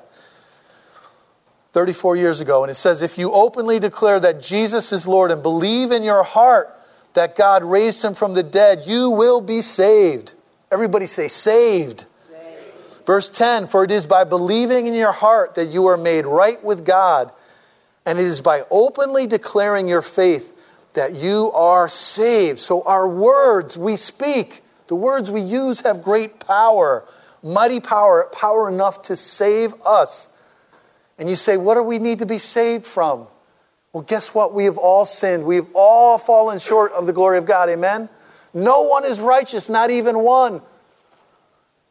thirty-four years ago, and it says, if you openly declare that Jesus is Lord and believe in your heart that God raised him from the dead, you will be saved. Everybody say, saved. saved. Verse ten, for it is by believing in your heart that you are made right with God, and it is by openly declaring your faith that you are saved. So our words we speak, the words we use have great power, mighty power, power enough to save us. And you say, what do we need to be saved from? Well, guess what? We have all sinned. We've all fallen short of the glory of God. Amen? No one is righteous, not even one.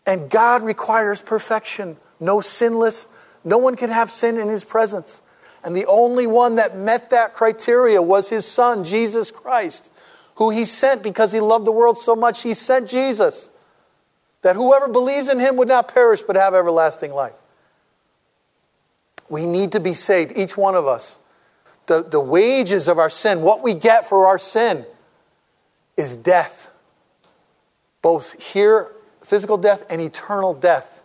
And God requires perfection. No sinless. No one can have sin in his presence. And the only one that met that criteria was his son, Jesus Christ, who he sent because he loved the world so much. He sent Jesus, that whoever believes in him would not perish but have everlasting life. We need to be saved, each one of us. The, the wages of our sin, what we get for our sin, is death. Both here, physical death, and eternal death.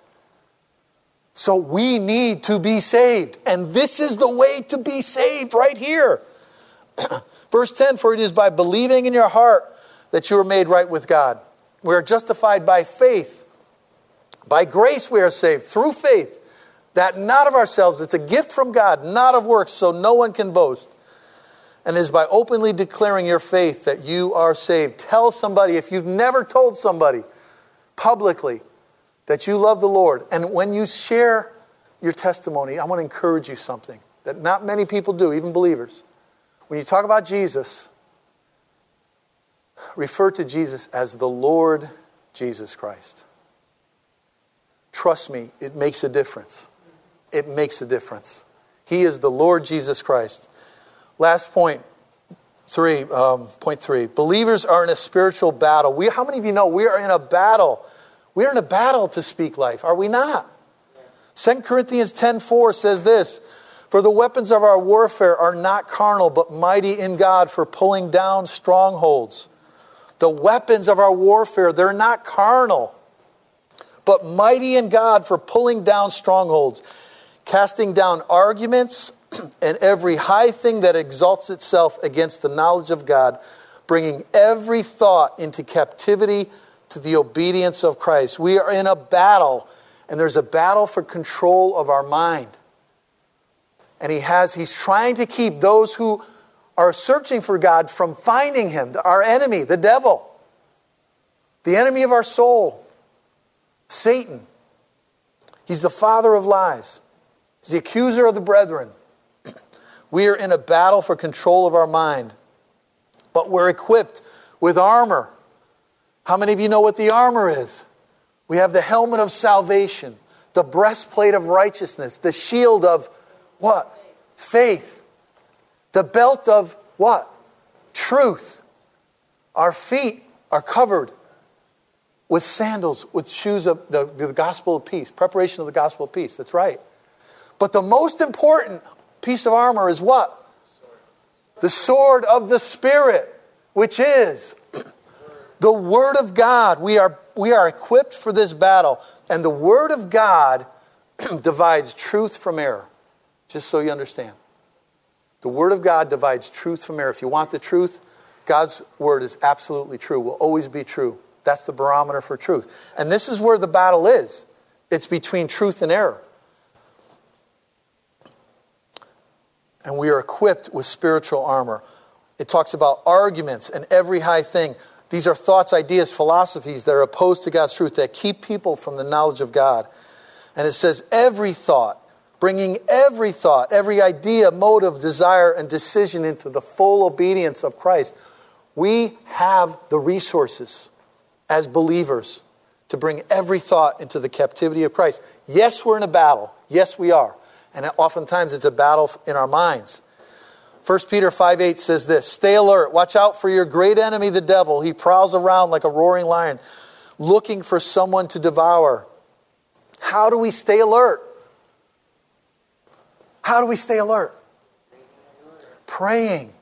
So we need to be saved. And this is the way to be saved right here. Verse ten, for it is by believing in your heart that you are made right with God. We are justified by faith. By grace we are saved, through faith. That not of ourselves, it's a gift from God, not of works, so no one can boast. And it is by openly declaring your faith that you are saved. Tell somebody, if you've never told somebody publicly that you love the Lord, and when you share your testimony, I want to encourage you something that not many people do, even believers. When you talk about Jesus, refer to Jesus as the Lord Jesus Christ. Trust me, it makes a difference. It makes a difference. He is the Lord Jesus Christ. Last point, three, um, point three. Believers are in a spiritual battle. We, how many of you know we are in a battle? We are in a battle to speak life, are we not? Second Corinthians ten four says this, for the weapons of our warfare are not carnal, but mighty in God for pulling down strongholds. The weapons of our warfare, they're not carnal, but mighty in God for pulling down strongholds, casting down arguments and every high thing that exalts itself against the knowledge of God, bringing every thought into captivity to the obedience of Christ. We are in a battle, and there's a battle for control of our mind. And he has, he's trying to keep those who are searching for God from finding him, our enemy, the devil, the enemy of our soul. Satan, he's the father of lies. He's the accuser of the brethren. We are in a battle for control of our mind, but we're equipped with armor. How many of you know what the armor is? We have the helmet of salvation, the breastplate of righteousness, the shield of what? Faith. The belt of what? Truth. Our feet are covered with sandals, with shoes of the, the gospel of peace. Preparation of the gospel of peace. That's right. But the most important piece of armor is what? The sword of the Spirit, which is the Word of God. We are, we are equipped for this battle. And the Word of God divides truth from error. Just so you understand. The Word of God divides truth from error. If you want the truth, God's Word is absolutely true. Will always be true. That's the barometer for truth. And this is where the battle is. It's between truth and error. And we are equipped with spiritual armor. It talks about arguments and every high thing. These are thoughts, ideas, philosophies that are opposed to God's truth, that keep people from the knowledge of God. And it says every thought, bringing every thought, every idea, motive, desire, and decision into the full obedience of Christ. We have the resources as believers to bring every thought into the captivity of Christ. Yes, we're in a battle. Yes, we are. And oftentimes it's a battle in our minds. First Peter five eight says this, stay alert, watch out for your great enemy, the devil. He prowls around like a roaring lion, looking for someone to devour. How do we stay alert? How do we stay alert? Praying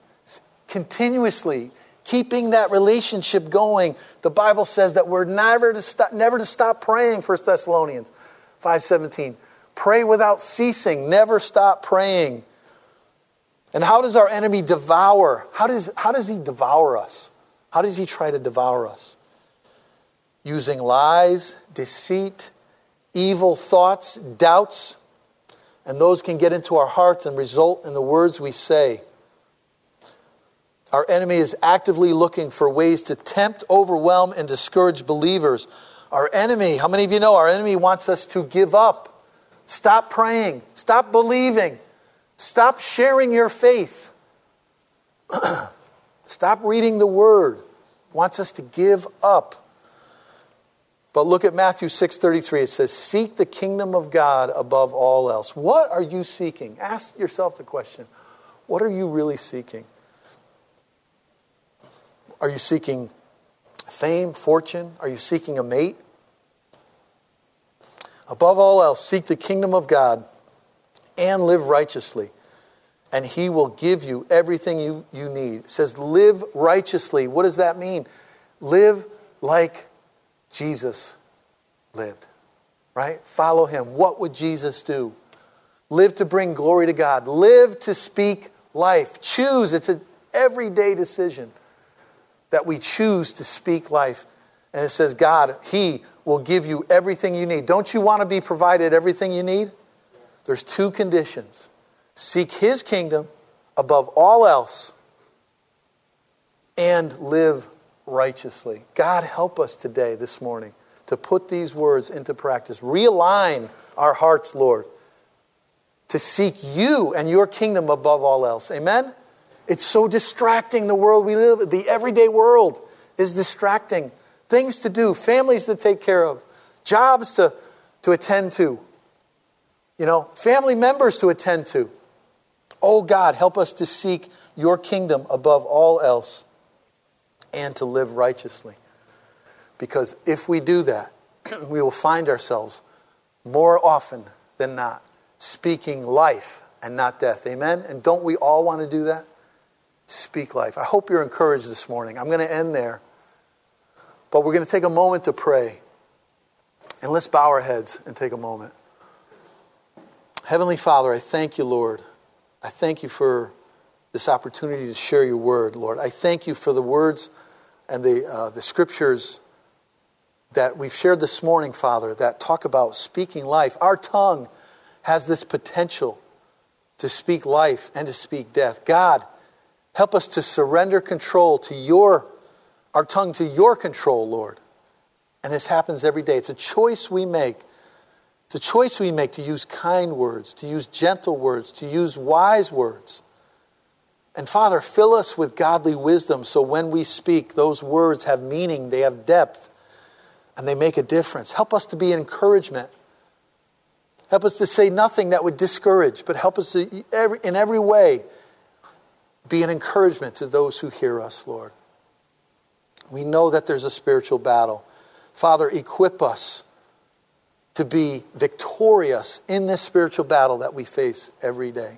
continuously, keeping that relationship going. The Bible says that we're never to stop, never to stop praying, First Thessalonians five seventeen. Pray without ceasing, never stop praying. And how does our enemy devour? How does, how does he devour us? How does he try to devour us? Using lies, deceit, evil thoughts, doubts, and those can get into our hearts and result in the words we say. Our enemy is actively looking for ways to tempt, overwhelm, and discourage believers. Our enemy, how many of you know, our enemy wants us to give up, stop praying, stop believing, stop sharing your faith. Stop reading the word. Wants us to give up. But look at Matthew six thirty-three. It says, seek the kingdom of God above all else. What are you seeking? Ask yourself the question. What are you really seeking? Are you seeking fame, fortune? Are you seeking a mate? Above all else, seek the kingdom of God and live righteously, and he will give you everything you, you need. It says live righteously. What does that mean? Live like Jesus lived, right? Follow him. What would Jesus do? Live to bring glory to God. Live to speak life. Choose. It's an everyday decision that we choose to speak life. And it says God, he will give you everything you need. Don't you want to be provided everything you need? There's two conditions. Seek his kingdom above all else and live righteously. God help us today, this morning, to put these words into practice. Realign our hearts, Lord, to seek you and your kingdom above all else. Amen? It's so distracting, the world we live in. The everyday world is distracting. Things to do, families to take care of, jobs to, to attend to. You know, family members to attend to. Oh God, help us to seek your kingdom above all else and to live righteously. Because if we do that, we will find ourselves more often than not speaking life and not death. Amen? And don't we all want to do that? Speak life. I hope you're encouraged this morning. I'm going to end there. But we're going to take a moment to pray. And let's bow our heads and take a moment. Heavenly Father, I thank you, Lord. I thank you for this opportunity to share your word, Lord. I thank you for the words and the uh, the scriptures that we've shared this morning, Father, that talk about speaking life. Our tongue has this potential to speak life and to speak death. God, help us to surrender control to your, our tongue to your control, Lord. And this happens every day. It's a choice we make. It's a choice we make to use kind words, to use gentle words, to use wise words. And Father, fill us with godly wisdom so when we speak, those words have meaning, they have depth, and they make a difference. Help us to be an encouragement. Help us to say nothing that would discourage, but help us to, every, in every way be an encouragement to those who hear us, Lord. We know that there's a spiritual battle. Father, equip us to be victorious in this spiritual battle that we face every day.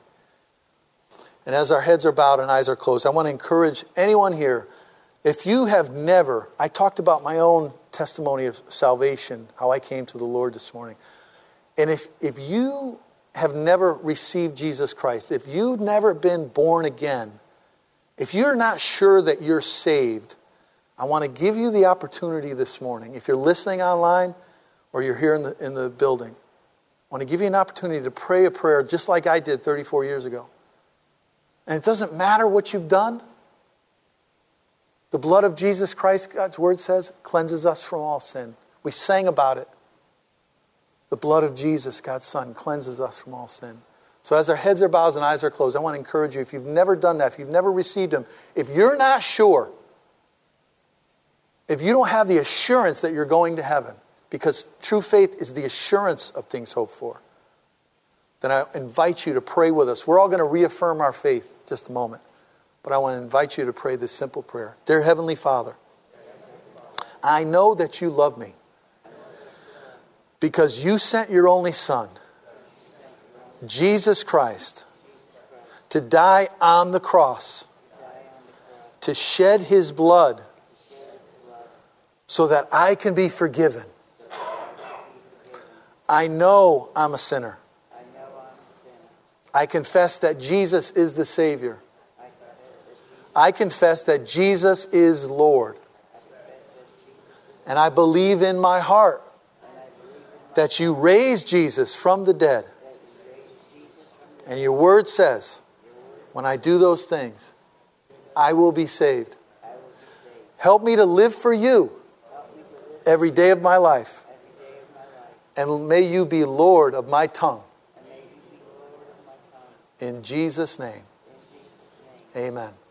And as our heads are bowed and eyes are closed, I want to encourage anyone here, if you have never, I talked about my own testimony of salvation, how I came to the Lord this morning. And if, if you have never received Jesus Christ, if you've never been born again, if you're not sure that you're saved, I want to give you the opportunity this morning. If you're listening online, or you're here in the, in the building, I want to give you an opportunity to pray a prayer just like I did thirty-four years ago. And it doesn't matter what you've done. The blood of Jesus Christ, God's word says, cleanses us from all sin. We sang about it. The blood of Jesus, God's Son, cleanses us from all sin. So as our heads are bowed and eyes are closed, I want to encourage you, if you've never done that, if you've never received him, if you're not sure, if you don't have the assurance that you're going to heaven, because true faith is the assurance of things hoped for. then I invite you to pray with us. We're all going to reaffirm our faith in just a moment. But I want to invite you to pray this simple prayer. Dear Heavenly Father, I know that you love me because you sent your only Son, Jesus Christ, to die on the cross, to shed his blood so that I can be forgiven. I know I'm a sinner. I confess that Jesus is the Savior. I confess that Jesus is Lord. And I believe in my heart that you raised Jesus from the dead. And your word says, when I do those things, I will be saved. Help me to live for you every day of my life. And may you be Lord of my tongue. In Jesus' name, amen.